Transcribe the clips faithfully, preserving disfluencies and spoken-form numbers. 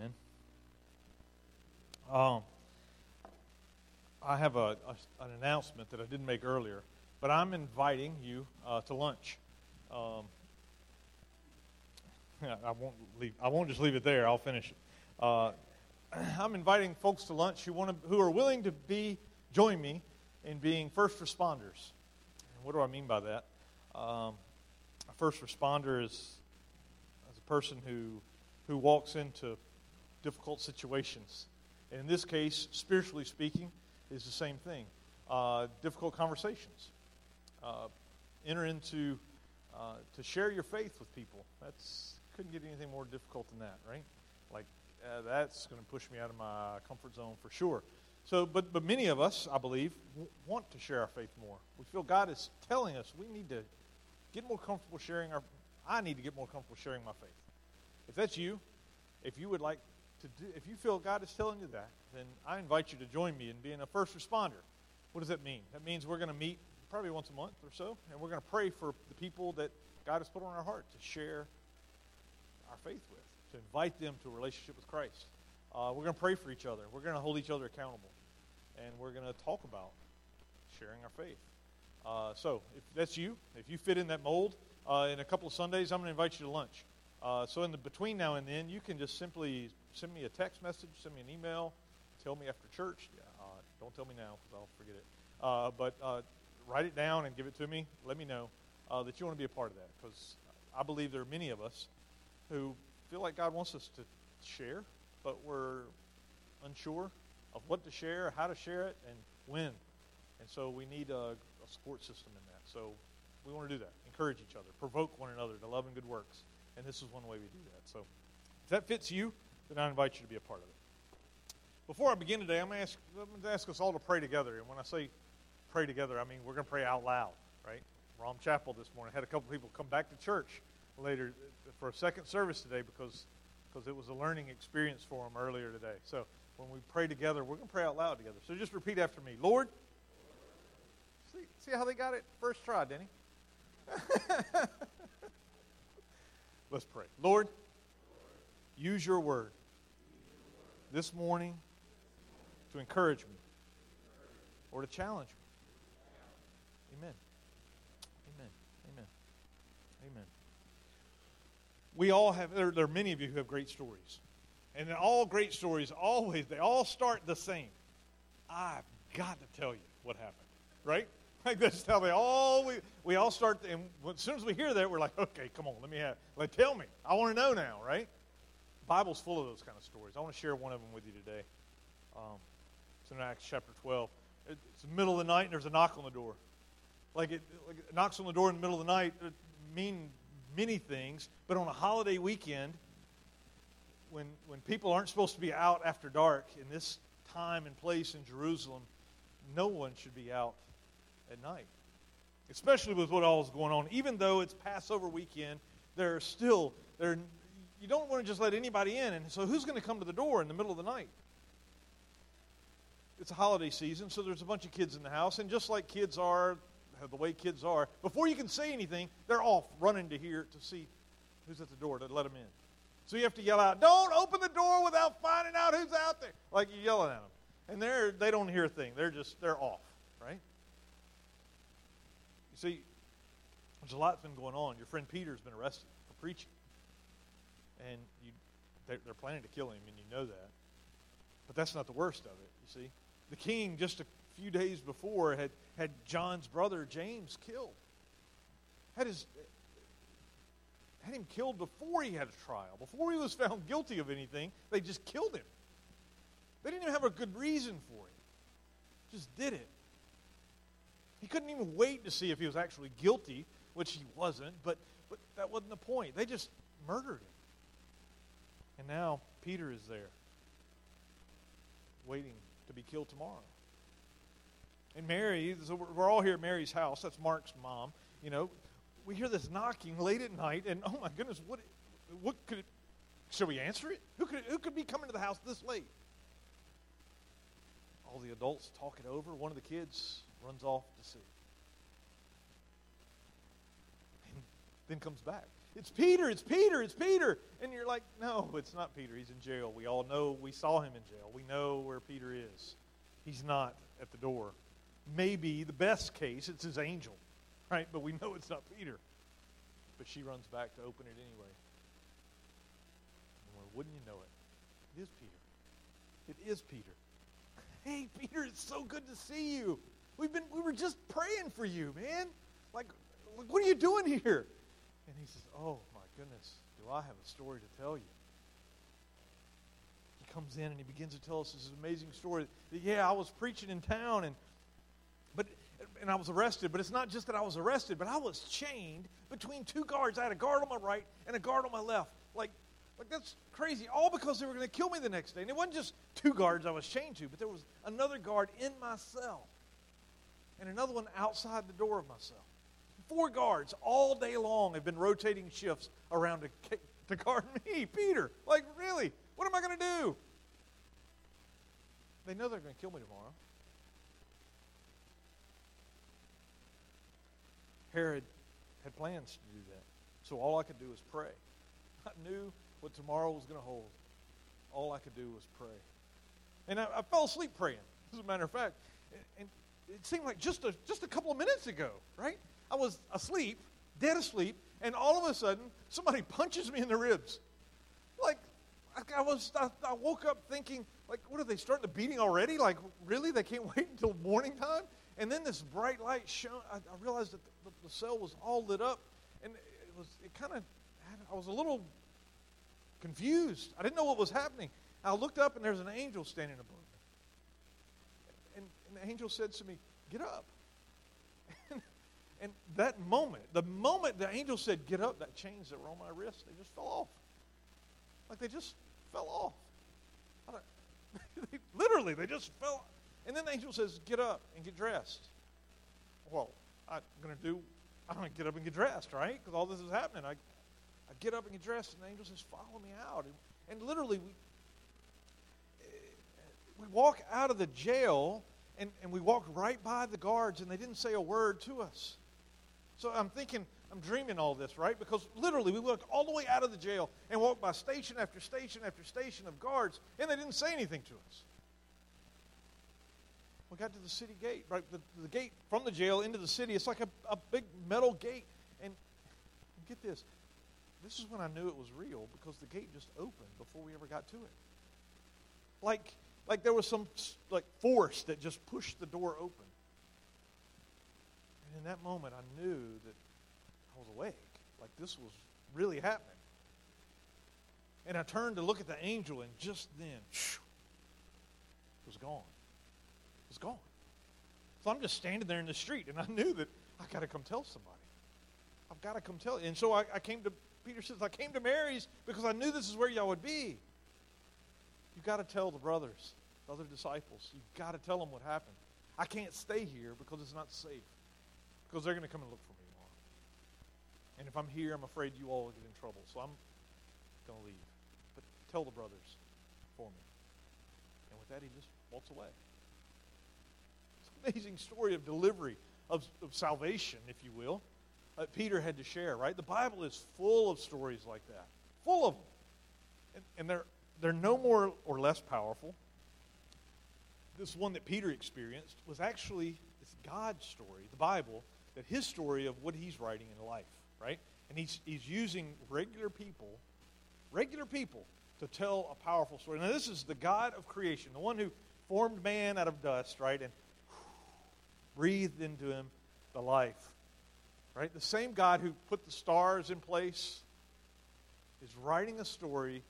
Amen. Um, I have a, a, an announcement that I didn't make earlier, but I'm inviting you uh, to lunch. Um, I won't leave. I won't just leave it there. I'll finish it. Uh, I'm inviting folks to lunch who want to, who are willing to be join me in being first responders. And what do I mean by that? Um, a first responder is, is a person who who walks into difficult situations. And in this case, spiritually speaking, is the same thing. Uh, difficult conversations. Uh, enter into uh, to share your faith with people. That's couldn't get anything more difficult than that, right? Like uh, that's going to push me out of my comfort zone for sure. So, but but many of us, I believe, w- want to share our faith more. We feel God is telling us we need to get more comfortable sharing our. I need to get more comfortable sharing my faith. If that's you, if you would like to do, if you feel God is telling you that, then I invite you to join me in being a first responder. What does that mean? That means we're going to meet probably once a month or so, and we're going to pray for the people that God has put on our heart to share our faith with, to invite them to a relationship with Christ. Uh, we're going to pray for each other. We're going to hold each other accountable, and we're going to talk about sharing our faith. Uh, so if that's you, if you fit in that mold, uh, in a couple of Sundays, I'm going to invite you to lunch. Uh, so in the between now and then, you can just simply send me a text message, send me an email, tell me after church. Uh, don't tell me now because I'll forget it. Uh, but uh, write it down and give it to me. Let me know uh, that you want to be a part of that, because I believe there are many of us who feel like God wants us to share, but we're unsure of what to share, how to share it, and when. And so we need a, a support system in that. So we want to do that. Encourage each other. Provoke one another to love and good works. And this is one way we do that. So if that fits you, then I invite you to be a part of it. Before I begin today, I'm going to ask, I'm going to ask us all to pray together. And when I say pray together, I mean we're going to pray out loud, right? Rom Chapel this morning. I had a couple people come back to church later for a second service today because because it was a learning experience for them earlier today. So when we pray together, we're going to pray out loud together. So just repeat after me. Lord, see, see how they got it? First try, didn't he? Let's pray. Lord, use your word this morning to encourage me or to challenge me. Amen. Amen. Amen. Amen. We all have, there, there are many of you who have great stories. And all great stories, always, they all start the same. I've got to tell you what happened, right? Like that's how they all, we, we all start, and as soon as we hear that, we're like, okay, come on, let me have, like, tell me. I want to know now, right? The Bible's full of those kind of stories. I want to share one of them with you today. Um, it's in Acts chapter twelve. It's the middle of the night, and there's a knock on the door. Like it, like it knocks on the door in the middle of the night, it mean many things, but on a holiday weekend, when when people aren't supposed to be out after dark, in this time and place in Jerusalem, no one should be out at night, especially with what all is going on. Even though it's Passover weekend, there are still there. You don't want to just let anybody in, and so who's going to come to the door in the middle of the night? It's a holiday season, so there's a bunch of kids in the house, and just like kids are, the way kids are, before you can say anything, they're off running to hear to see who's at the door to let them in. So you have to yell out, "Don't open the door without finding out who's out there!" Like you're yelling at them, and they're they don't hear a thing. They're just they're off, right? See, there's a lot been going on. Your friend Peter's been arrested for preaching. And you, they're, they're planning to kill him, and you know that. But that's not the worst of it, you see. The king, just a few days before, had, had John's brother, James, killed. Had his had him killed before he had a trial. Before he was found guilty of anything, they just killed him. They didn't even have a good reason for it. Just did it. He couldn't even wait to see if he was actually guilty, which he wasn't, but, but that wasn't the point. They just murdered him. And now Peter is there, waiting to be killed tomorrow. And Mary, so we're all here at Mary's house. That's Mark's mom. You know, we hear this knocking late at night, and oh my goodness, what what could it, should we answer it? Who could, who could be coming to the house this late? All the adults talk it over. One of the kids runs off to sea. And then comes back. it's Peter, it's Peter, it's Peter. And you're like, no, it's not Peter. He's in jail. We all know, we saw him in jail. We know where Peter is. He's not at the door. Maybe the best case, it's his angel, right? But we know it's not Peter. But she runs back to open it anyway. And well, wouldn't you know it? It is Peter. It is Peter. Hey, Peter, it's so good to see you. We've been, we were just praying for you, man. Like, what are you doing here? And he says, oh, my goodness, do I have a story to tell you. He comes in and he begins to tell us this amazing story. That, yeah, I was preaching in town, and but and I was arrested. But it's not just that I was arrested, but I was chained between two guards. I had a guard on my right and a guard on my left. Like, like that's crazy. All because they were going to kill me the next day. And it wasn't just two guards I was chained to, but there was another guard in my cell. And another one outside the door of my cell. Four guards all day long have been rotating shifts around to, to guard me, Peter. Like, really? What am I going to do? They know they're going to kill me tomorrow. Herod had plans to do that. So all I could do was pray. I knew what tomorrow was going to hold. All I could do was pray. And I, I fell asleep praying, as a matter of fact. And, and it seemed like just a, just a couple of minutes ago, right? I was asleep, dead asleep, and all of a sudden, somebody punches me in the ribs. Like, I was, I, I woke up thinking, like, what, are they starting the beating already? Like, really? They can't wait until morning time? And then this bright light shone. I, I realized that the, the cell was all lit up, and it was, it kind of, I was a little confused. I didn't know what was happening. I looked up, and there's an angel standing above me. And the angel said to me, get up. And, and that moment, the moment the angel said, get up, that chains that were on my wrist, they just fell off. Like they just fell off. I don't, they, literally, they just fell off. And then the angel says, get up and get dressed. Well, I'm going to do, I'm going to get up and get dressed, right? Because all this is happening. I, I get up and get dressed, and the angel says, follow me out. And, and literally, we, we walk out of the jail. And, and we walked right by the guards, and they didn't say a word to us. So I'm thinking, I'm dreaming all this, right? Because literally, we walked all the way out of the jail and walked by station after station after station of guards, and they didn't say anything to us. We got to the city gate, right? The, the gate from the jail into the city. It's like a, a big metal gate. And get this, this is when I knew it was real, because the gate just opened before we ever got to it. Like... Like there was some like force that just pushed the door open. And in that moment, I knew that I was awake. Like this was really happening. And I turned to look at the angel, and just then, whew, it was gone. It was gone. So I'm just standing there in the street, and I knew that I've got to come tell somebody. I've got to come tell. And so I, I came to, Peter says, I came to Mary's because I knew this is where y'all would be. You've got to tell the brothers, the other disciples. You've got to tell them what happened. I can't stay here because it's not safe. Because they're going to come and look for me tomorrow. And if I'm here, I'm afraid you all will get in trouble. So I'm going to leave. But tell the brothers for me. And with that, he just walks away. It's an amazing story of delivery, of, of salvation, if you will, that Peter had to share, right? The Bible is full of stories like that. Full of them. And, and they're... They're no more or less powerful. This one that Peter experienced was actually, it's God's story, the Bible, that his story of what he's writing in life, right? And he's he's using regular people, regular people to tell a powerful story. Now this is the God of creation, the one who formed man out of dust, right? And breathed into him the life, right? The same God who put the stars in place is writing a story.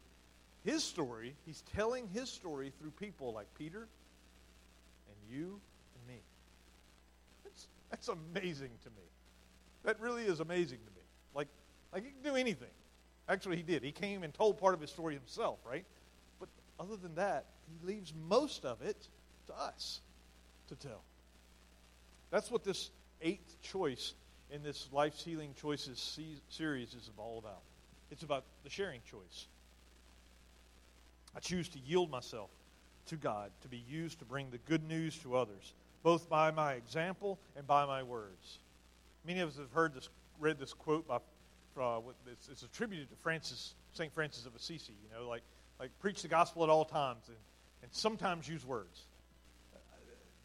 His story, he's telling his story through people like Peter and you and me. That's, that's amazing to me. That really is amazing to me. Like, like he can do anything. Actually, he did. He came and told part of his story himself, right? But other than that, he leaves most of it to us to tell. That's what this eighth choice in this Life's Healing Choices series is all about. It's about the sharing choice. I choose to yield myself to God, to be used to bring the good news to others, both by my example and by my words. Many of us have heard this, read this quote by uh, it's, it's attributed to Francis, Saint Francis of Assisi, you know, like, like preach the gospel at all times and, and sometimes use words.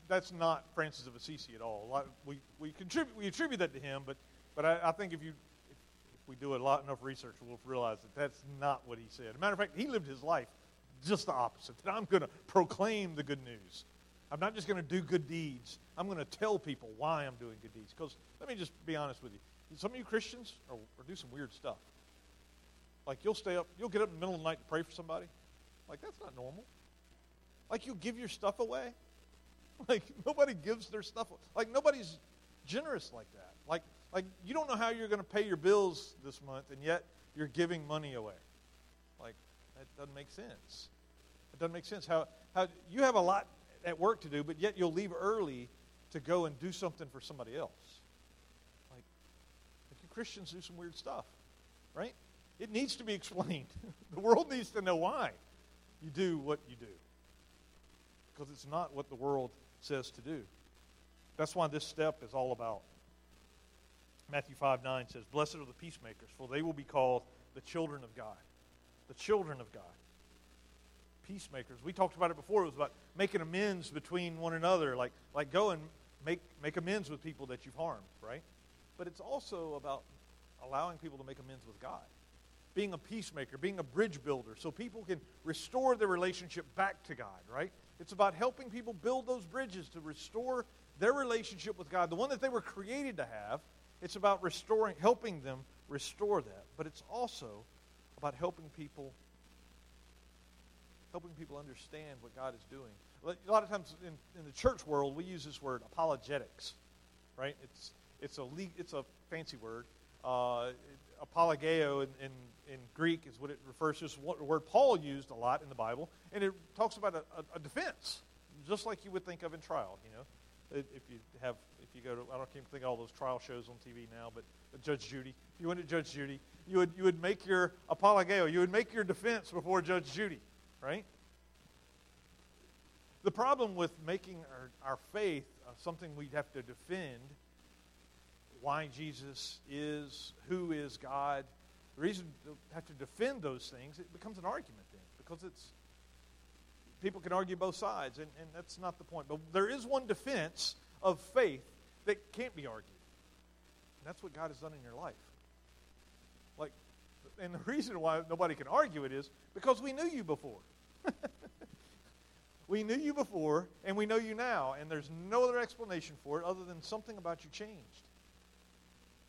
That's not Francis of Assisi at all. A lot, we we contribute we attribute that to him, but but I, I think if you if, if we do a lot enough research, we'll realize that that's not what he said. As a matter of fact, he lived his life just the opposite. That I'm going to proclaim the good news. I'm not just going to do good deeds. I'm going to tell people why I'm doing good deeds. Because let me just be honest with you. Some of you Christians are, are do some weird stuff. Like you'll stay up, you'll get up in the middle of the night to pray for somebody. Like that's not normal. Like you'll give your stuff away. Like, nobody gives their stuff. Like, nobody's generous like that. Like, like you don't know how you're going to pay your bills this month, and yet you're giving money away. Like, that doesn't make sense. It doesn't make sense. How how you have a lot at work to do, but yet you'll leave early to go and do something for somebody else. Like, like you Christians do some weird stuff, right? It needs to be explained. The world needs to know why you do what you do. Because it's not what the world says to do. That's why this step is all about. Matthew five nine says, "Blessed are the peacemakers, for they will be called the children of God." The children of God. Peacemakers. We talked about it before. It was about making amends between one another. Like, like go and make, make amends with people that you've harmed, right? But it's also about allowing people to make amends with God. Being a peacemaker, being a bridge builder, so people can restore their relationship back to God, right? It's about helping people build those bridges to restore their relationship with God, the one that they were created to have. It's about restoring, helping them restore that. But it's also about helping people, helping people understand what God is doing. A lot of times in, in the church world, we use this word apologetics, right? It's it's a le- it's a fancy word. Uh, apologeo in, in in Greek is what it refers to. It's a word Paul used a lot in the Bible, and it talks about a, a, a defense, just like you would think of in trial. You know, if you have, if you go to, I don't even think of all those trial shows on T V now, but Judge Judy. If you went to Judge Judy, you would you would make your apologeo, you would make your defense before Judge Judy, right? The problem with making our, our faith something we'd have to defend. Why Jesus is, who is God, the reason to have to defend those things, it becomes an argument then, because it's, people can argue both sides, and, and that's not the point. But there is one defense of faith that can't be argued, and that's what God has done in your life. Like, and the reason why nobody can argue it is because we knew you before. We knew you before, and we know you now, and there's no other explanation for it other than something about you changed.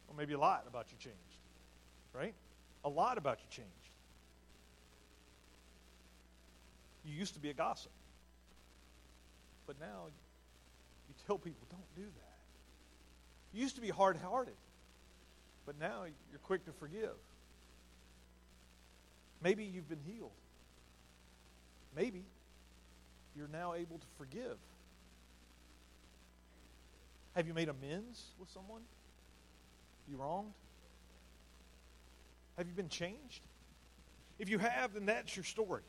Or maybe a lot about you changed, right? A lot about you changed. You used to be a gossip. But now you tell people, don't do that. You used to be hard-hearted. But now you're quick to forgive. Maybe you've been healed. Maybe you're now able to forgive. Have you made amends with someone you wronged? Have you been changed? If you have, then that's your story.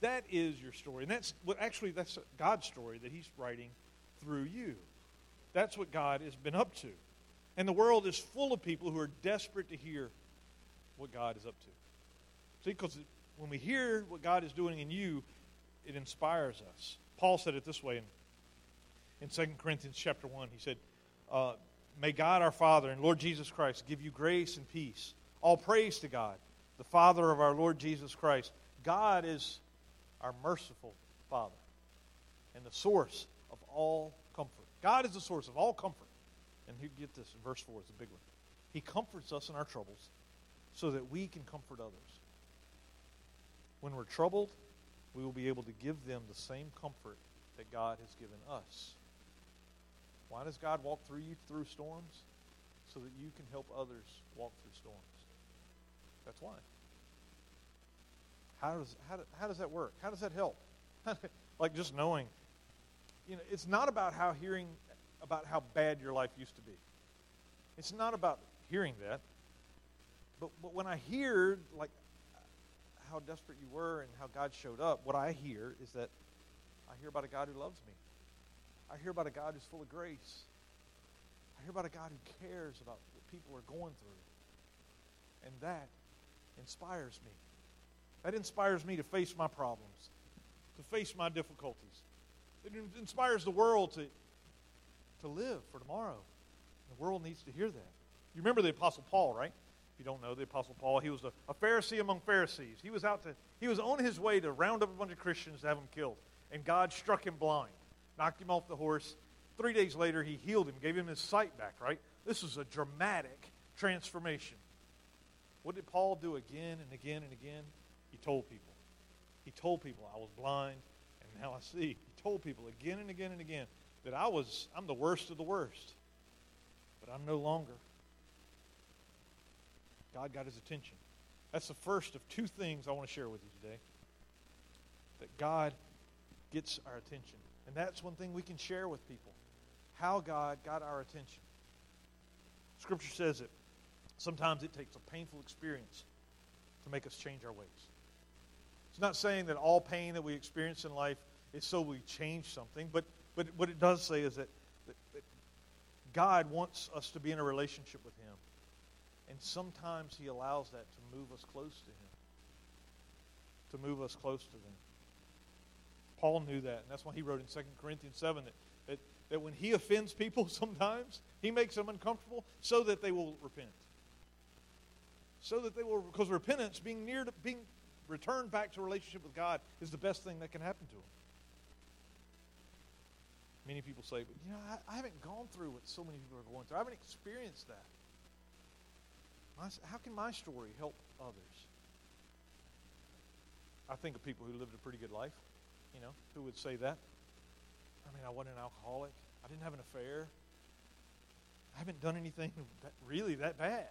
That is your story. And that's what actually, that's God's story that he's writing through you. That's what God has been up to. And the world is full of people who are desperate to hear what God is up to. See, because when we hear what God is doing in you, it inspires us. Paul said it this way in, in Second Corinthians chapter one. He said, uh, May God our Father and Lord Jesus Christ give you grace and peace. All praise to God, the Father of our Lord Jesus Christ. God is our merciful Father and the source of all comfort. God is the source of all comfort. And you get this, verse four is a big one. He comforts us in our troubles so that we can comfort others. When we're troubled, we will be able to give them the same comfort that God has given us. Why does God walk through you through storms? So that you can help others walk through storms. That's why. How does how, do, how does that work? How does that help? Like just knowing. You know, it's not about how hearing about how bad your life used to be. It's not about hearing that. But, but when I hear like how desperate you were and how God showed up, what I hear is that I hear about a God who loves me. I hear about a God who's full of grace. I hear about a God who cares about what people are going through. And that inspires me. That inspires me to face my problems, to face my difficulties. It inspires the world to, to live for tomorrow. The world needs to hear that. You remember the Apostle Paul, right? If you don't know the Apostle Paul, he was a, a Pharisee among Pharisees. He was out to, he was on his way to round up a bunch of Christians to have them killed. And God struck him blind, knocked him off the horse. Three days later, he healed him, gave him his sight back, right? This is a dramatic transformation. What did Paul do again and again and again? He told people. He told people, I was blind, and now I see. He told people again and again and again that I was, I'm the worst of the worst, but I'm no longer. God got his attention. That's the first of two things I want to share with you today, that God gets our attention. And that's one thing we can share with people, how God got our attention. Scripture says it. Sometimes it takes a painful experience to make us change our ways. It's not saying that all pain that we experience in life is so we change something, but, but what it does say is that, that, that God wants us to be in a relationship with him. And sometimes he allows that to move us close to him, to move us close to them. Paul knew that, and that's why he wrote in Second Corinthians seven that, that, that when he offends people sometimes, he makes them uncomfortable so that they will repent. So that they will, because repentance, being near to being returned back to relationship with God, is the best thing that can happen to them. Many people say, but you know, I, I haven't gone through what so many people are going through. I haven't experienced that. My, how can my story help others? I think of people who lived a pretty good life. You know, who would say that? I mean, I wasn't an alcoholic. I didn't have an affair. I haven't done anything that, really that bad.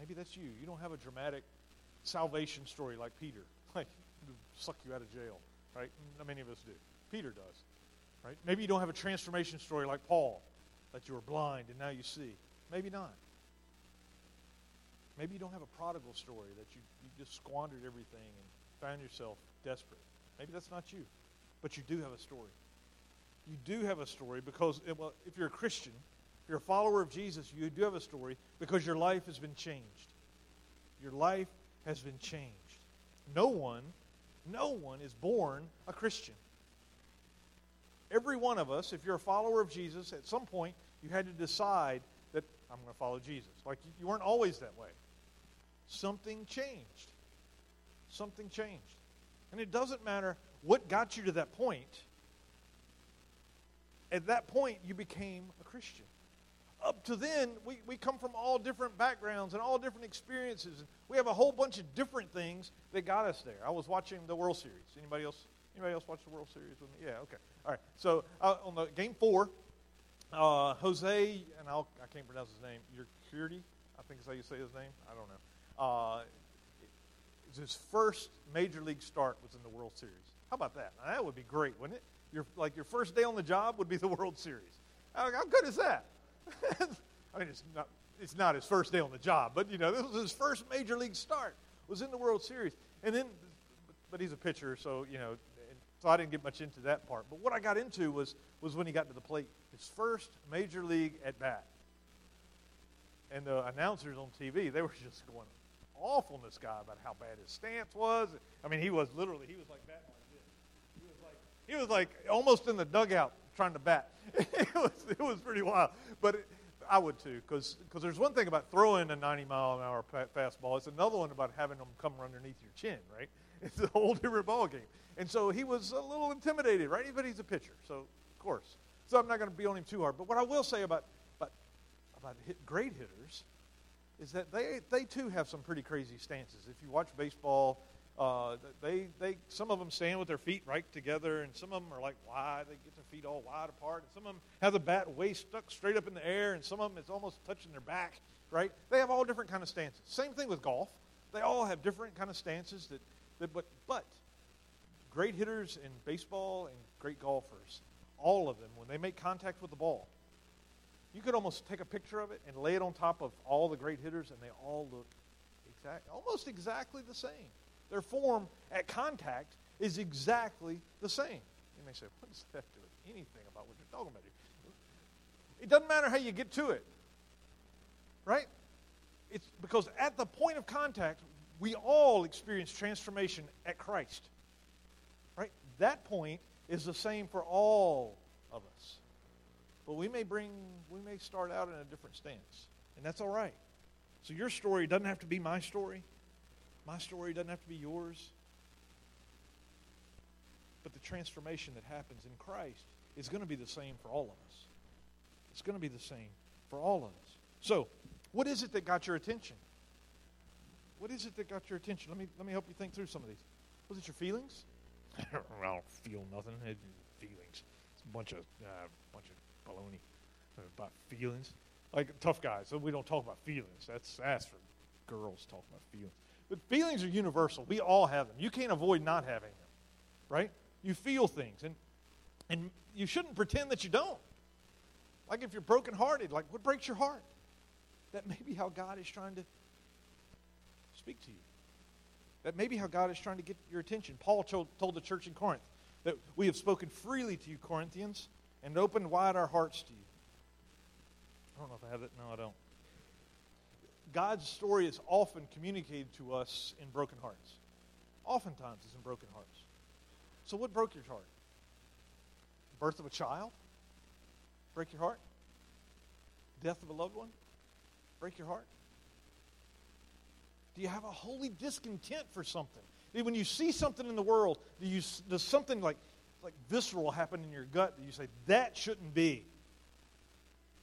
Maybe that's you. You don't have a dramatic salvation story like Peter. Like, suck you out of jail, right? Not many of us do. Peter does, right? Maybe you don't have a transformation story like Paul, that you were blind and now you see. Maybe not. Maybe you don't have a prodigal story, that you, you just squandered everything and found yourself desperate. Maybe that's not you, but you do have a story. You do have a story because, well, if you're a Christian, if you're a follower of Jesus, you do have a story because your life has been changed. Your life has been changed. No one, no one is born a Christian. Every one of us, if you're a follower of Jesus, at some point you had to decide that I'm going to follow Jesus. Like, you weren't always that way. Something changed. Something changed. And it doesn't matter what got you to that point. At that point, you became a Christian. Up to then, we, we come from all different backgrounds and all different experiences. We have a whole bunch of different things that got us there. I was watching the World Series. Anybody else Anybody else watch the World Series with me? Yeah, okay. All right. So uh, on the game four, uh, Jose, and I'll, I can't pronounce his name, Yurkury, I think is how you say his name. I don't know. Uh His first major league start was in the World Series. How about that? Now, that would be great, wouldn't it? Your, like your first day on the job would be the World Series. How, how good is that? I mean, it's not it's not his first day on the job, but you know, this was his first major league start. Was in the World Series, and then, but he's a pitcher, so you know, and, so I didn't get much into that part. But what I got into was was when he got to the plate, his first major league at bat, and the announcers on T V, they were just going off on this guy about how bad his stance was. I mean, he was literally, he was like batting like this. He was like, he was like almost in the dugout trying to bat. it was it was pretty wild. But it, I would too, because because there's one thing about throwing a ninety mile an hour fastball. It's another one about having them come underneath your chin, right? It's a whole different ballgame. And so he was a little intimidated, right? But he's a pitcher, so of course. So I'm not going to be on him too hard. But what I will say about about about hit, great hitters is that they they too have some pretty crazy stances. If you watch baseball, uh, they they some of them stand with their feet right together, and some of them are like wide. They get their feet all wide apart. And some of them have the bat way stuck straight up in the air, and some of them it's almost touching their back. Right? They have all different kind of stances. Same thing with golf. They all have different kind of stances. That, that but but great hitters in baseball and great golfers, all of them, when they make contact with the ball, you could almost take a picture of it and lay it on top of all the great hitters, and they all look exact, almost exactly the same. Their form at contact is exactly the same. You may say, what does that have to do with anything about what you're talking about here? It doesn't matter how you get to it. right? It's because at the point of contact, we all experience transformation at Christ, right? That point is the same for all of us. But we may bring, we may start out in a different stance, and that's all right. So your story doesn't have to be my story. My story doesn't have to be yours. But the transformation that happens in Christ is going to be the same for all of us. It's going to be the same for all of us. So, what is it that got your attention? What is it that got your attention? Let me let me help you think through some of these. Was it your feelings? I don't feel nothing. It's feelings. It's a bunch of uh, bunch of baloney about feelings. Like tough guys, so we don't talk about feelings. That's that's for girls talking about feelings. But feelings are universal. We all have them. You can't avoid not having them, right? You feel things, and and you shouldn't pretend that you don't. Like if you're brokenhearted, like what breaks your heart? That may be how God is trying to speak to you. That may be how God is trying to get your attention. Paul told, told the church in Corinth that we have spoken freely to you, Corinthians, and opened wide our hearts to you. I don't know if I have it. No, I don't. God's story is often communicated to us in broken hearts. Oftentimes it's in broken hearts. So what broke your heart? The birth of a child? Break your heart? Death of a loved one? Break your heart? Do you have a holy discontent for something? When you see something in the world, do you, does something like, like visceral happen in your gut that you say, that shouldn't be?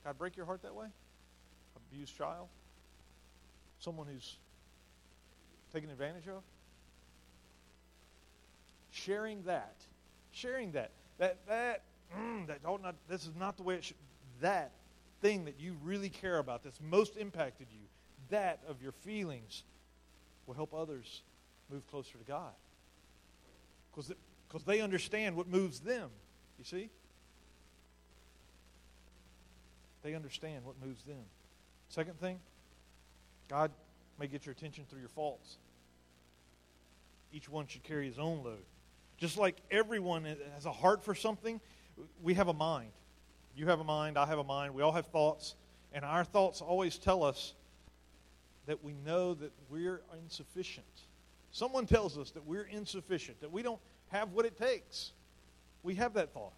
God break your heart that way? Abused child? Someone who's taken advantage of? Sharing that. Sharing that. That, that, mm, that oh, not, this is not the way it should. That thing that you really care about that's most impacted you, that of your feelings, will help others move closer to God. Because because they understand what moves them. You see? They understand what moves them. Second thing, God may get your attention through your faults. Each one should carry his own load. Just like everyone has a heart for something, we have a mind. You have a mind, I have a mind, we all have thoughts, and our thoughts always tell us that we know that we're insufficient. Someone tells us that we're insufficient, that we don't have what it takes. We have that thought.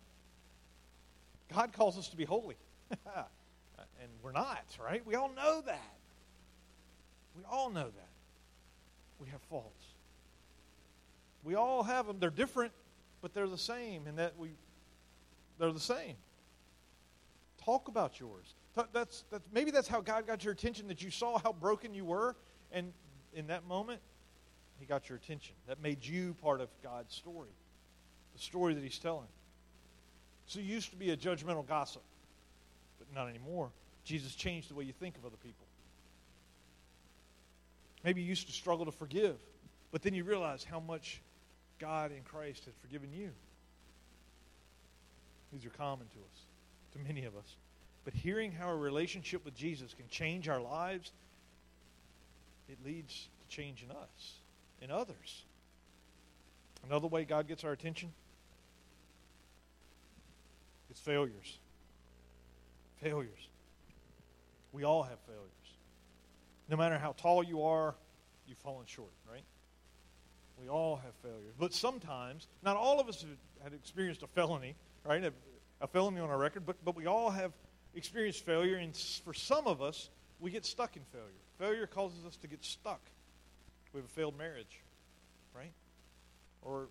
God calls us to be holy. And we're not, right? We all know that. We all know that. We have faults. We all have them. They're different, but they're the same in that we they're the same. Talk about yours. That's, that's maybe that's how God got your attention, that you saw how broken you were, and in that moment, he got your attention. That made you part of God's story, the story that he's telling. So you used to be a judgmental gossip. Not anymore. Jesus changed the way you think of other people. Maybe you used to struggle to forgive, but then you realize how much God in Christ has forgiven you. These are common to us, to many of us. But hearing how a relationship with Jesus can change our lives, it leads to change in us, in others. Another way God gets our attention is failures. Failures. We all have failures. No matter how tall you are, you've fallen short, right? We all have failures. But sometimes, not all of us have experienced a felony, right? A, a felony on our record, but, but we all have experienced failure, and for some of us, we get stuck in failure. Failure causes us to get stuck. We have a failed marriage, right? Or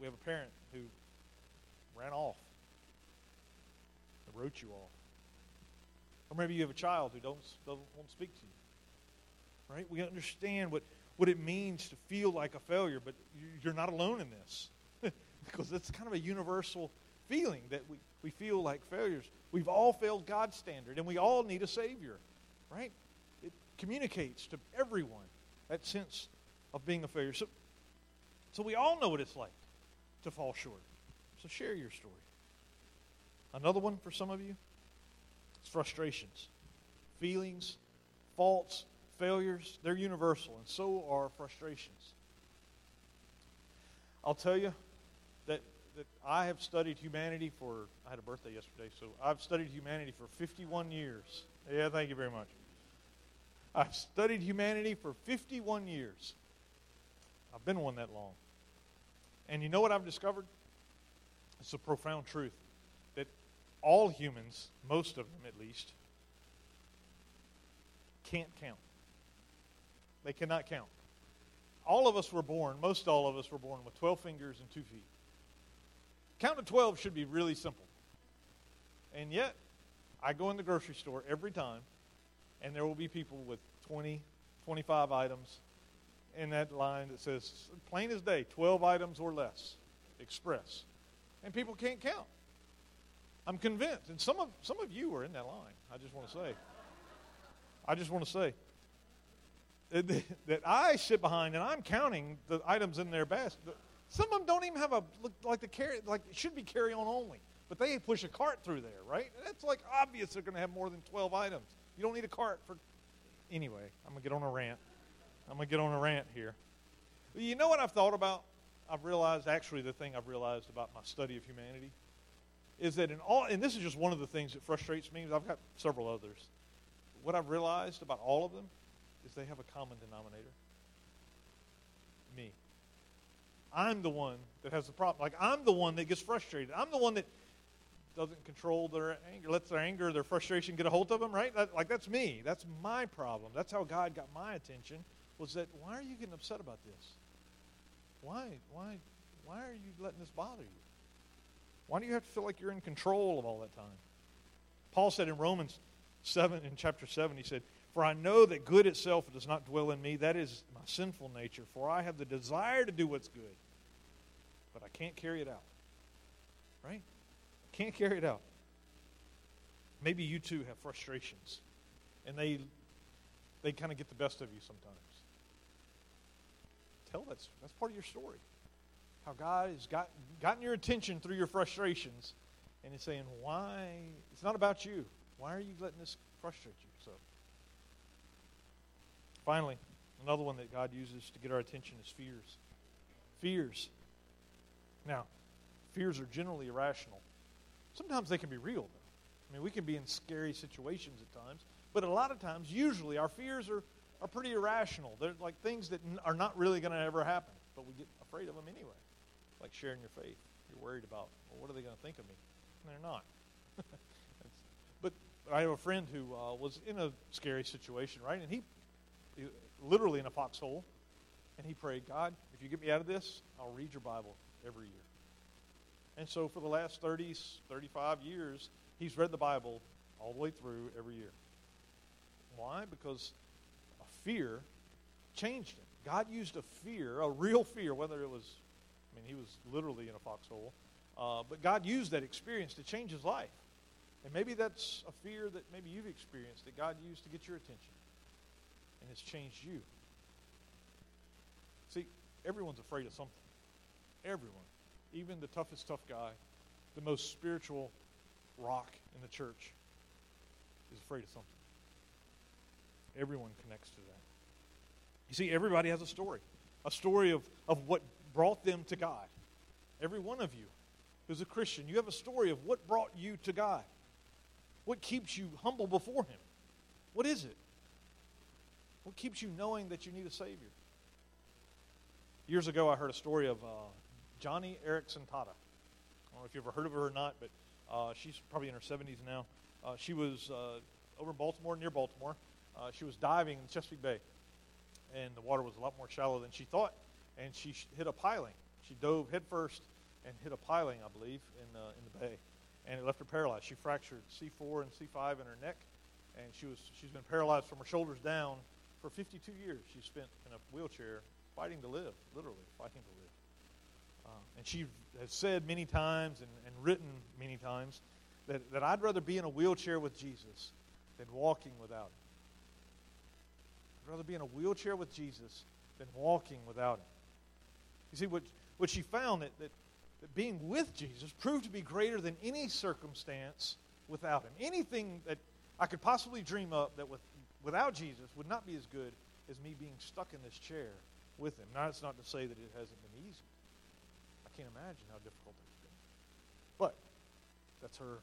we have a parent who ran off, wrote you off. Or maybe you have a child who don't, don't won't speak to you. Right? We understand what, what it means to feel like a failure, but you're not alone in this. Because it's kind of a universal feeling that we, we feel like failures. We've all failed God's standard, and we all need a Savior. Right? It communicates to everyone that sense of being a failure. So, so we all know what it's like to fall short. So share your story. Another one for some of you is frustrations. Feelings, faults, failures, they're universal, and so are frustrations. I'll tell you that, that I have studied humanity for, I had a birthday yesterday, so I've studied humanity for fifty-one years. Yeah, thank you very much. I've studied humanity for fifty-one years. I've been one that long. And you know what I've discovered? It's a profound truth that all humans, most of them at least, can't count. They cannot count. All of us were born, most all of us were born with twelve fingers and two feet. Count to twelve should be really simple. And yet, I go in the grocery store every time, and there will be people with twenty, twenty-five items in that line that says, plain as day, twelve items or less, express. And people can't count. I'm convinced. And some of some of you are in that line, I just want to say. I just want to say that, that I sit behind and I'm counting the items in their basket. Some of them don't even have a, like the carry, like it should be carry-on only. But they push a cart through there, right? That's like obvious they're going to have more than twelve items. You don't need a cart for, anyway, I'm going to get on a rant. I'm going to get on a rant here. You know what I've thought about? I've realized, actually the thing I've realized about my study of humanity is that in all, and this is just one of the things that frustrates me, I've got several others. What I've realized about all of them is they have a common denominator. Me. I'm the one that has the problem. Like, I'm the one that gets frustrated. I'm the one that doesn't control their anger, lets their anger, their frustration get a hold of them, right? That, like, that's me. That's my problem. That's how God got my attention, was that, why are you getting upset about this? Why, why, why are you letting this bother you? Why do you have to feel like you're in control of all that time? Paul said in Romans seven, in chapter seven, he said, "For I know that good itself does not dwell in me. That is my sinful nature. For I have the desire to do what's good, but I can't carry it out." Right? Can't carry it out. Maybe you too have frustrations, and they they kind of get the best of you sometimes. Tell that's that's part of your story. How God has got gotten your attention through your frustrations, and is saying, why? It's not about you. Why are you letting this frustrate you? So, finally, another one that God uses to get our attention is fears. Fears. Now, fears are generally irrational. Sometimes they can be real, though. I mean, we can be in scary situations at times, but a lot of times, usually, our fears are, are pretty irrational. They're like things that n- are not really going to ever happen, but we get afraid of them anyway. Like sharing your faith. You're worried about, well, what are they going to think of me? And they're not. but, but I have a friend who uh, was in a scary situation, right? And he, he, literally in a foxhole, and he prayed, "God, if you get me out of this, I'll read your Bible every year." And so for the last thirty, thirty-five years, he's read the Bible all the way through every year. Why? Because a fear changed him. God used a fear, a real fear, whether it was, I mean, he was literally in a foxhole, uh, but God used that experience to change his life. And maybe that's a fear that maybe you've experienced that God used to get your attention and has changed you. See, everyone's afraid of something. Everyone. Even the toughest tough guy, the most spiritual rock in the church, is afraid of something. Everyone connects to that. You see, everybody has a story, a story of, of what brought them to God. Every one of you who's a Christian, you have a story of what brought you to God. What keeps you humble before him? What is it? What keeps you knowing that you need a Savior? Years ago, I heard a story of... Uh, Johnny Erickson Tada. I don't know if you've ever heard of her or not, but uh, she's probably in her seventies now. Uh, she was uh, over in Baltimore, near Baltimore. Uh, she was diving in the Chesapeake Bay, and the water was a lot more shallow than she thought, and she sh- hit a piling. She dove headfirst and hit a piling, I believe, in, uh, in the bay, and it left her paralyzed. She fractured C four and C five in her neck, and she was, she's been paralyzed from her shoulders down for fifty-two years. She spent in a wheelchair fighting to live, literally fighting to live. Uh, and she has said many times and, and written many times that, that I'd rather be in a wheelchair with Jesus than walking without him. I'd rather be in a wheelchair with Jesus than walking without him. You see, what, what she found that, that, that being with Jesus proved to be greater than any circumstance without him. Anything that I could possibly dream up that with, without Jesus would not be as good as me being stuck in this chair with him. Now, that's not to say that it hasn't been easy. Can't imagine how difficult it's been. But that's her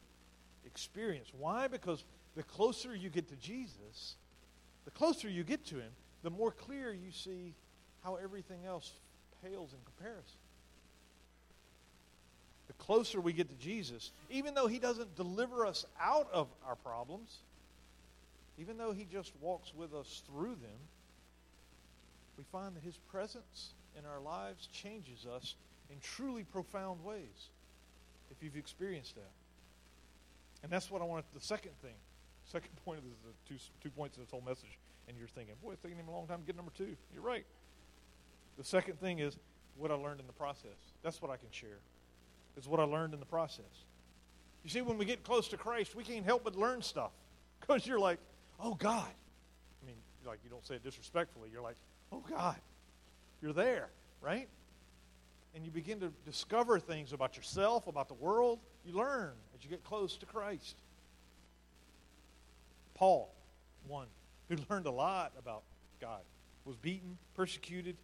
experience. Why? Because the closer you get to Jesus, The closer you get to him, the more clear you see how everything else pales in comparison. The closer we get to Jesus, even though he doesn't deliver us out of our problems, even though he just walks with us through them, we find that his presence in our lives changes us in truly profound ways, if you've experienced that. And that's what I wanted, the second thing, second point of the two, two points of this whole message, and you're thinking, boy, it's taking him a long time to get number two. You're right. The second thing is what I learned in the process. That's what I can share. It's what I learned in the process. You see, when we get close to Christ, we can't help but learn stuff. Because you're like, oh, God. I mean, like, you don't say it disrespectfully. You're like, oh, God. You're there, right? And you begin to discover things about yourself, about the world. You learn as you get close to Christ. Paul, one, who learned a lot about God, was beaten, persecuted.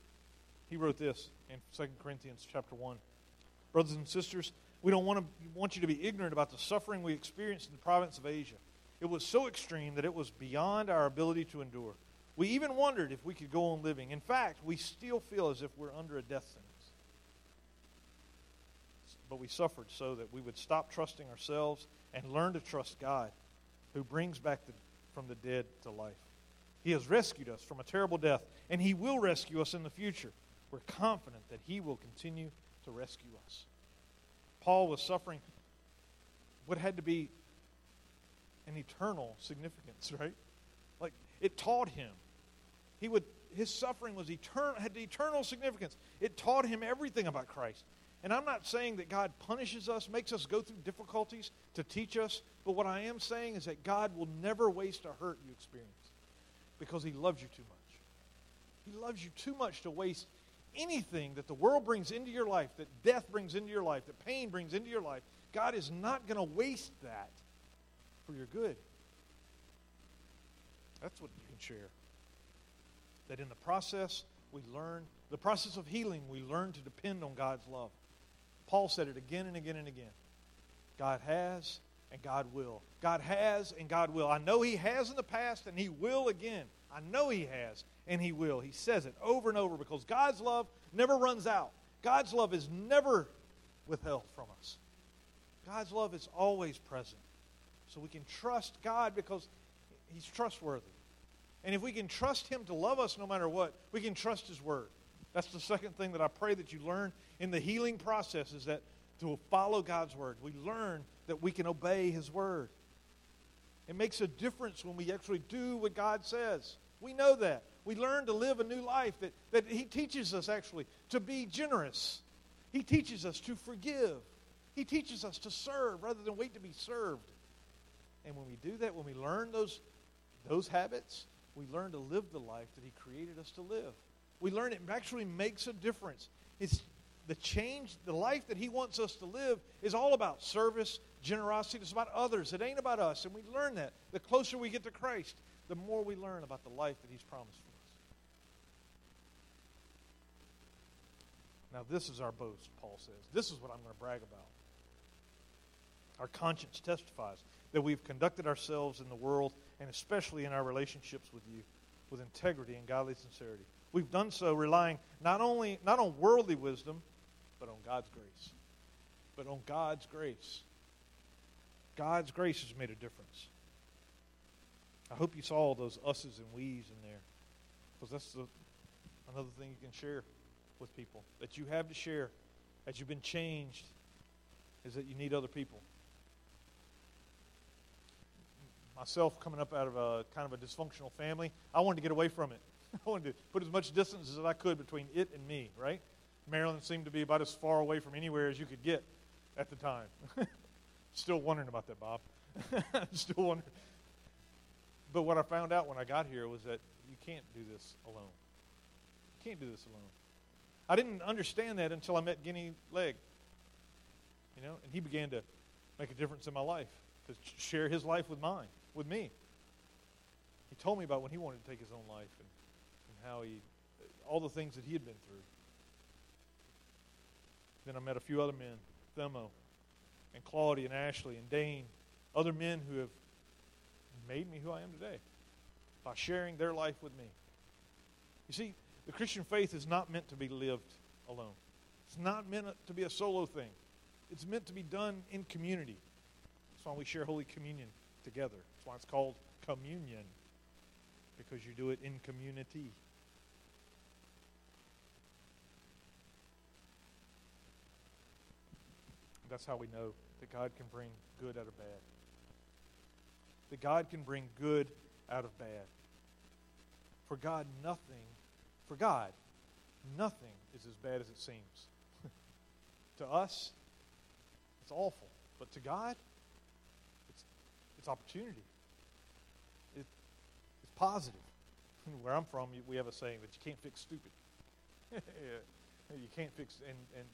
He wrote this in Second Corinthians chapter one. Brothers and sisters, we don't want to want you to be ignorant about the suffering we experienced in the province of Asia. It was so extreme that it was beyond our ability to endure. We even wondered if we could go on living. In fact, we still feel as if we're under a death sentence. But we suffered so that we would stop trusting ourselves and learn to trust God, who brings back the, from the dead to life. He has rescued us from a terrible death, and he will rescue us in the future. We're confident that he will continue to rescue us. Paul was suffering what had to be an eternal significance, right? Like, it taught him. He would his suffering was eternal, had eternal significance. It taught him everything about Christ. And I'm not saying that God punishes us, makes us go through difficulties to teach us, but what I am saying is that God will never waste a hurt you experience because he loves you too much. He loves you too much to waste anything that the world brings into your life, that death brings into your life, that pain brings into your life. God is not going to waste that for your good. That's what you can share. That in the process, we learn, the process of healing, we learn to depend on God's love. Paul said it again and again and again. God has and God will. God has and God will. I know he has in the past and he will again. I know he has and he will. He says it over and over because God's love never runs out. God's love is never withheld from us. God's love is always present. So we can trust God because he's trustworthy. And if we can trust him to love us no matter what, we can trust his word. That's the second thing that I pray that you learn in the healing process, is that to follow God's word. We learn that we can obey his word. It makes a difference when we actually do what God says. We know that. We learn to live a new life that, that he teaches us actually to be generous. He teaches us to forgive. He teaches us to serve rather than wait to be served. And when we do that, when we learn those, those habits, we learn to live the life that he created us to live. We learn it actually makes a difference. It's the change, the life that he wants us to live is all about service, generosity. It's about others. It ain't about us. And we learn that. The closer we get to Christ, the more we learn about the life that he's promised for us. Now this is our boast, Paul says. This is what I'm going to brag about. Our conscience testifies that we've conducted ourselves in the world and especially in our relationships with you with integrity and godly sincerity. We've done so relying not only not on worldly wisdom, but on God's grace. But on God's grace. God's grace has made a difference. I hope you saw all those us's and we's in there, because that's the, another thing you can share with people, that you have to share as you've been changed, is that you need other people. Myself, coming up out of a kind of a dysfunctional family, I wanted to get away from it. I wanted to put as much distance as I could between it and me, right? Maryland seemed to be about as far away from anywhere as you could get at the time. Still wondering about that, Bob. Still wondering. But what I found out when I got here was that you can't do this alone. You can't do this alone. I didn't understand that until I met Guinea Leg, you know, and he began to make a difference in my life, to share his life with mine, with me. He told me about when he wanted to take his own life and how he, all the things that he had been through. Then I met a few other men, Themo and Claudia and Ashley and Dane, other men who have made me who I am today by sharing their life with me. You see, the Christian faith is not meant to be lived alone. It's not meant to be a solo thing. It's meant to be done in community. That's why we share Holy Communion together. That's why it's called communion, because you do it in community. That's how we know that God can bring good out of bad. That God can bring good out of bad. For God, nothing, for God, nothing is as bad as it seems. To us, it's awful. But to God, it's, it's opportunity. It, it's positive. Where I'm from, we have a saying that you can't fix stupid. You can't fix, and, and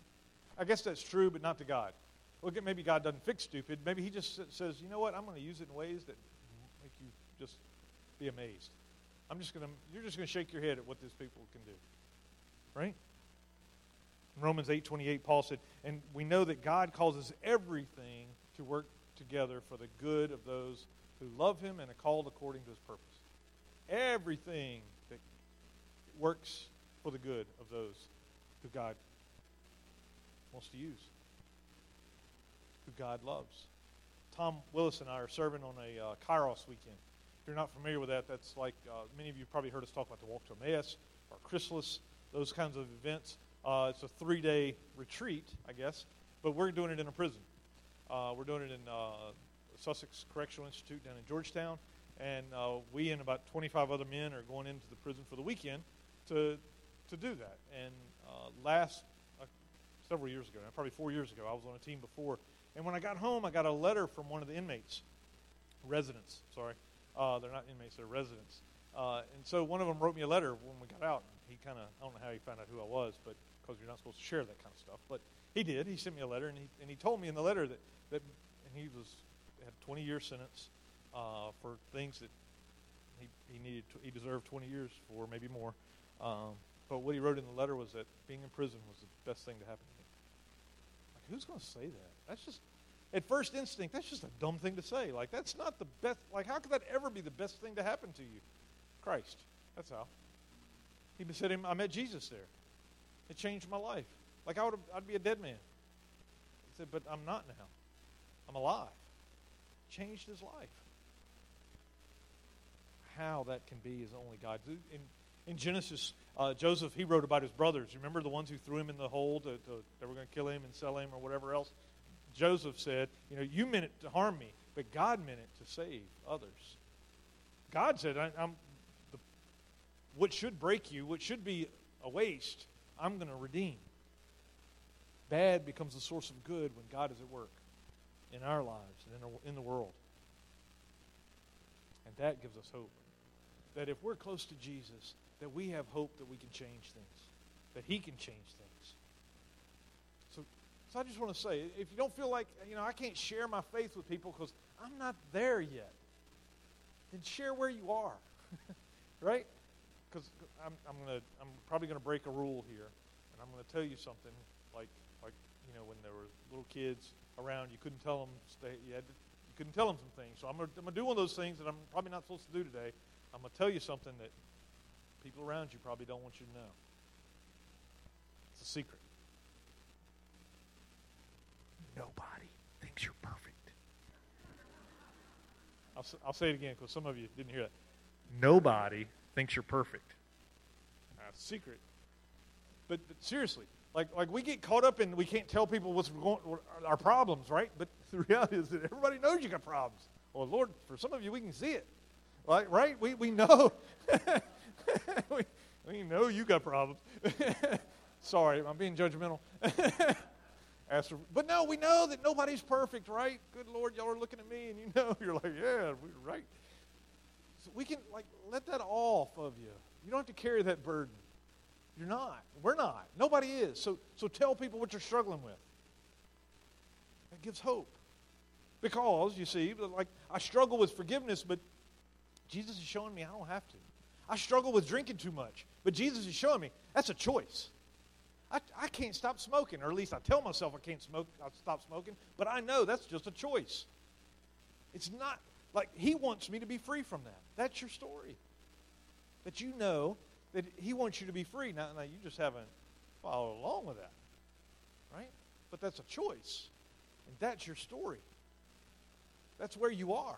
I guess that's true, but not to God. Well, maybe God doesn't fix stupid. Maybe he just says, you know what, I'm going to use it in ways that make you just be amazed. I'm just going to, you're just going to shake your head at what these people can do. Right? In Romans eight twenty-eight, Paul said, and we know that God causes everything to work together for the good of those who love him and are called according to his purpose. Everything that works for the good of those who God wants to use, who God loves. Tom Willis and I are serving on a uh, Kairos weekend. If you're not familiar with that, that's like uh, many of you probably heard us talk about the Walk to Emmaus or Chrysalis, those kinds of events. Uh, it's a three-day retreat, I guess, but we're doing it in a prison. Uh, we're doing it in uh, Sussex Correctional Institute down in Georgetown, and uh, we and about twenty-five other men are going into the prison for the weekend to to do that. And uh, last uh, several years ago, probably four years ago, I was on a team before. And when I got home, I got a letter from one of the inmates, residents, sorry. Uh, they're not inmates, they're residents. Uh, and so one of them wrote me a letter when we got out. He kind of, I don't know how he found out who I was, but because you're not supposed to share that kind of stuff. But he did. He sent me a letter, and he and he told me in the letter that, that and he was had a twenty-year sentence uh, for things that he, he needed. To, he deserved twenty years for, maybe more. Um, but what he wrote in the letter was that being in prison was the best thing to happen to him. Who's going to say that? That's just, at first instinct, that's just a dumb thing to say. Like, that's not the best, like, how could that ever be the best thing to happen to you? Christ, that's how. He said, I met Jesus there. It changed my life. Like, I would, I'd be a dead man. He said, but I'm not now. I'm alive. Changed his life. How that can be is only God. In, in Genesis, Uh, Joseph, he wrote about his brothers. Remember the ones who threw him in the hole? To, to, they were going to kill him and sell him or whatever else. Joseph said, you know, you meant it to harm me, but God meant it to save others. God said, I, I'm the, what should break you, what should be a waste, I'm going to redeem. Bad becomes the source of good when God is at work in our lives and in, our, in the world. And that gives us hope. That if we're close to Jesus, that we have hope that we can change things, that he can change things. So, so I just want to say, if you don't feel like, you know, I can't share my faith with people because I'm not there yet, then share where you are, right? Because I'm, I'm gonna, I'm probably gonna break a rule here, and I'm gonna tell you something like, like you know, when there were little kids around, you couldn't tell them, stay, you, had to, you couldn't tell them some things. So I'm gonna, I'm gonna do one of those things that I'm probably not supposed to do today. I'm gonna tell you something that people around you probably don't want you to know. It's a secret. Nobody thinks you're perfect. I'll, I'll say it again because some of you didn't hear that. Nobody thinks you're perfect. That's a secret. But, but seriously, like like we get caught up in we can't tell people what's going, what our problems, right? But the reality is that everybody knows you got problems. Well, Lord, for some of you, we can see it. Like, right? We we know. we, we know you got problems. Sorry, I'm being judgmental. for, but no, we know that nobody's perfect, right? Good Lord, y'all are looking at me, and you know, you're like, yeah, we're right. So we can, like, let that off of you. You don't have to carry that burden. You're not. We're not. Nobody is. So, so tell people what you're struggling with. That gives hope. Because, you see, like, I struggle with forgiveness, but Jesus is showing me I don't have to. I struggle with drinking too much, but Jesus is showing me that's a choice. I, I can't stop smoking, or at least I tell myself I can't smoke. I'll stop smoking, but I know that's just a choice. It's not like he wants me to be free from that. That's your story. that you know that he wants you to be free. Now, now you just haven't followed along with that, right? But that's a choice, and that's your story. That's where you are.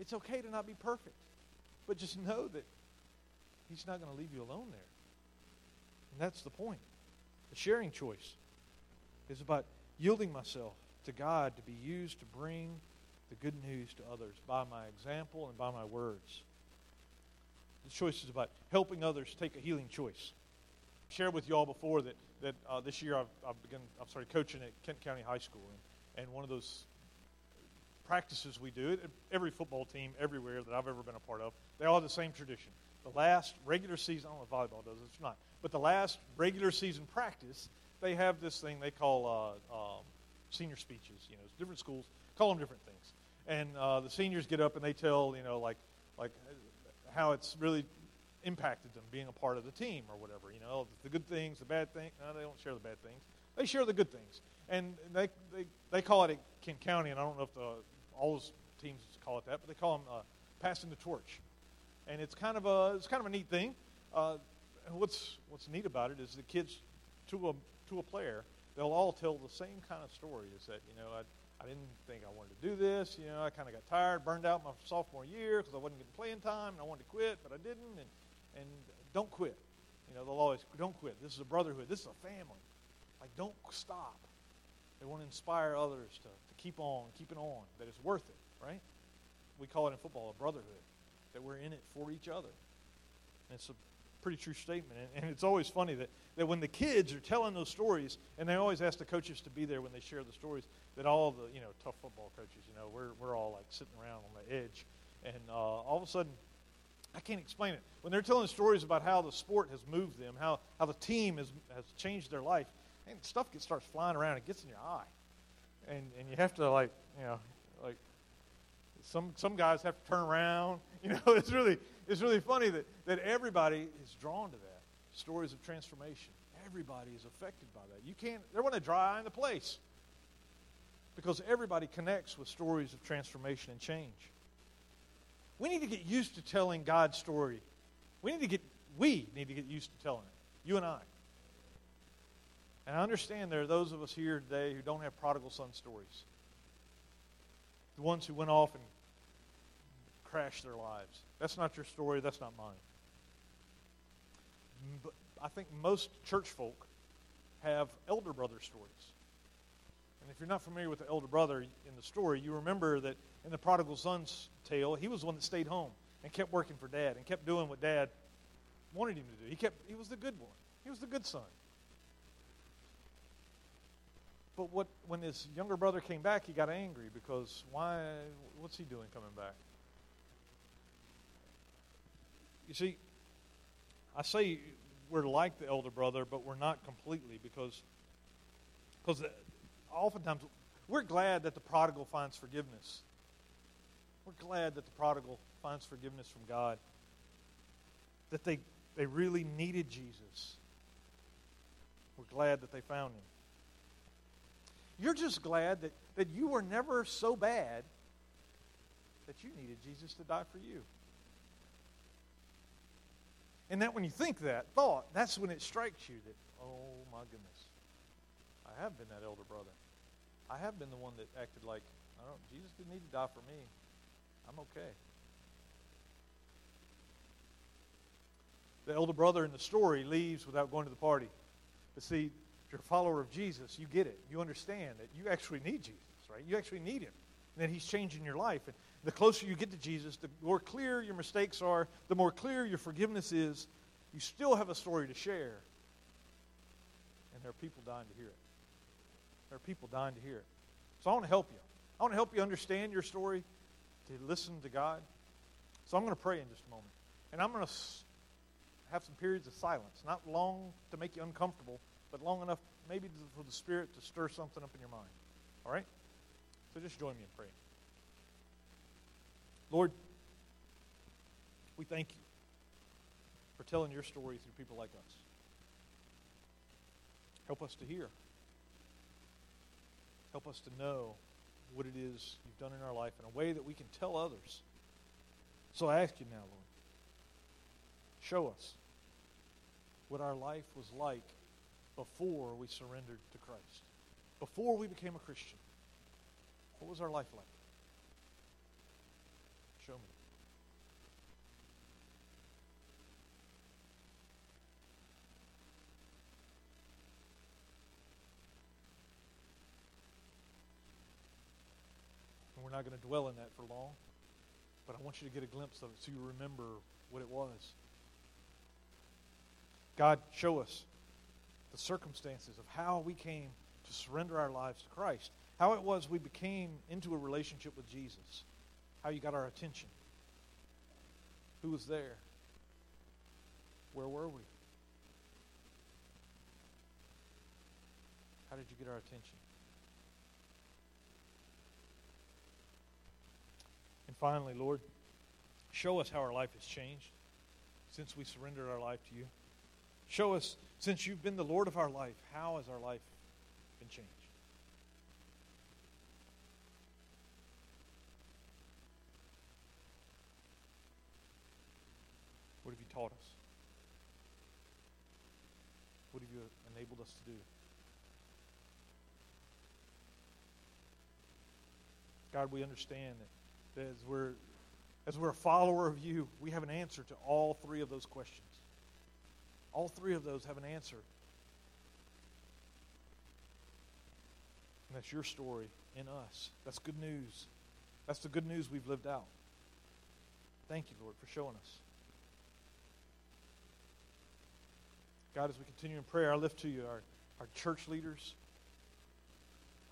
It's okay to not be perfect, but just know that he's not going to leave you alone there. And that's the point. The sharing choice is about yielding myself to God to be used to bring the good news to others by my example and by my words. The choice is about helping others take a healing choice. I shared with you all before that that uh, this year I've, I've begun. I'm sorry, coaching at Kent County High School, and, and one of those practices we do, every football team everywhere that I've ever been a part of, they all have the same tradition. The last regular season, I don't know if volleyball does, it's not, but the last regular season practice, they have this thing they call uh, um, senior speeches. You know, it's different schools call them different things. And uh, the seniors get up and they tell, you know, like like how it's really impacted them being a part of the team or whatever. You know, the good things, the bad things. No, they don't share the bad things. They share the good things. And they they, they call it at Kent County, and I don't know if the, all those teams call it that, but they call them uh, passing the torch. And it's kind of a it's kind of a neat thing. Uh, what's what's neat about it is the kids to a to a player, they'll all tell the same kind of story. Is that, you know, I I didn't think I wanted to do this. You know, I kind of got tired, burned out my sophomore year because I wasn't getting playing time, and I wanted to quit, but I didn't. And and don't quit. You know, they'll always don't quit. This is a brotherhood. This is a family. Like, don't stop. They want to inspire others to, to keep on, keeping on. That it's worth it, right? We call it in football a brotherhood. That we're in it for each other. And it's a pretty true statement. And, and it's always funny that, that when the kids are telling those stories, and they always ask the coaches to be there when they share the stories, that all the, you know, tough football coaches, you know, we're we're all like sitting around on the edge. And uh, all of a sudden, I can't explain it. When they're telling stories about how the sport has moved them, how, how the team has, has changed their life, and stuff gets, starts flying around. It gets in your eye. And and you have to, like, you know, like, Some some guys have to turn around. You know, it's really it's really funny that, that everybody is drawn to that. Stories of transformation. Everybody is affected by that. You can't, there wasn't a dry eye in the place. Because everybody connects with stories of transformation and change. We need to get used to telling God's story. We need to get we need to get used to telling it. You and I. And I understand there are those of us here today who don't have prodigal son stories. The ones who went off and crashed their lives. That's not your story. That's not mine. But I think most church folk have elder brother stories. And if you're not familiar with the elder brother in the story, you remember that in the prodigal son's tale, he was the one that stayed home and kept working for dad and kept doing what dad wanted him to do. He kept. He was the good one. He was the good son. But what, when his younger brother came back, he got angry because why? What's he doing coming back? You see, I say we're like the elder brother, but we're not completely because, because oftentimes we're glad that the prodigal finds forgiveness. We're glad that the prodigal finds forgiveness from God. That they they really needed Jesus. We're glad that they found him. You're just glad that, that you were never so bad that you needed Jesus to die for you. And that when you think that thought, that's when it strikes you that, oh my goodness, I have been that elder brother. I have been the one that acted like, I don't, Jesus didn't need to die for me. I'm okay. The elder brother in the story leaves without going to the party. But see, if you're a follower of Jesus, you get it. You understand that you actually need Jesus, right? You actually need him, and that he's changing your life. And the closer you get to Jesus, the more clear your mistakes are, the more clear your forgiveness is. You still have a story to share, and there are people dying to hear it. There are people dying to hear it. So I want to help you. I want to help you understand your story, to listen to God. So I'm going to pray in just a moment, and I'm going to have some periods of silence, not long to make you uncomfortable, but long enough maybe for the Spirit to stir something up in your mind. All right? So just join me in praying. Lord, we thank you for telling your story through people like us. Help us to hear. Help us to know what it is you've done in our life in a way that we can tell others. So I ask you now, Lord, Show us what our life was like before we surrendered to Christ, before we became a Christian. What was our life like? Show me. And we're not going to dwell in that for long, but I want you to get a glimpse of it so you remember what it was. God, show us the circumstances of how we came to surrender our lives to Christ, how it was we became into a relationship with Jesus, how you got our attention, who was there, where were we, how did you get our attention? And finally, Lord, show us how our life has changed since we surrendered our life to you. Show us, since you've been the Lord of our life, how has our life been changed? What have you taught us? What have you enabled us to do? God, we understand that as we're, as we're a follower of you, we have an answer to all three of those questions. All three of those have an answer. And that's your story in us. That's good news. That's the good news we've lived out. Thank you, Lord, for showing us. God, as we continue in prayer, I lift to you our, our church leaders,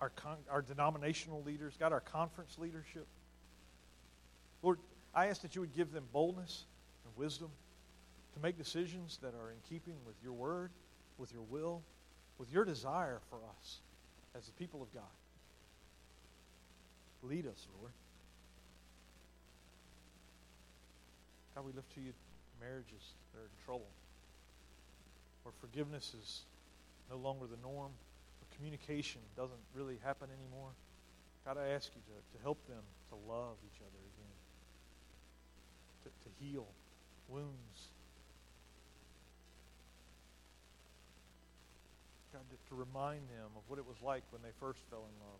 our con- our denominational leaders, God, our conference leadership. Lord, I ask that you would give them boldness and wisdom to make decisions that are in keeping with your word, with your will, with your desire for us as the people of God. Lead us, Lord. God, we lift to you marriages that are in trouble, where forgiveness is no longer the norm, where communication doesn't really happen anymore. God, I ask you to, to help them to love each other again, to, to heal wounds. God, to remind them of what it was like when they first fell in love,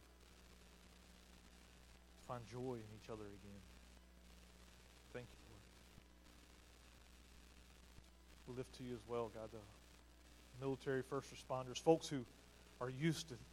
to find joy in each other again. Thank you, Lord. We lift to you as well, God, the military, first responders, folks who are used to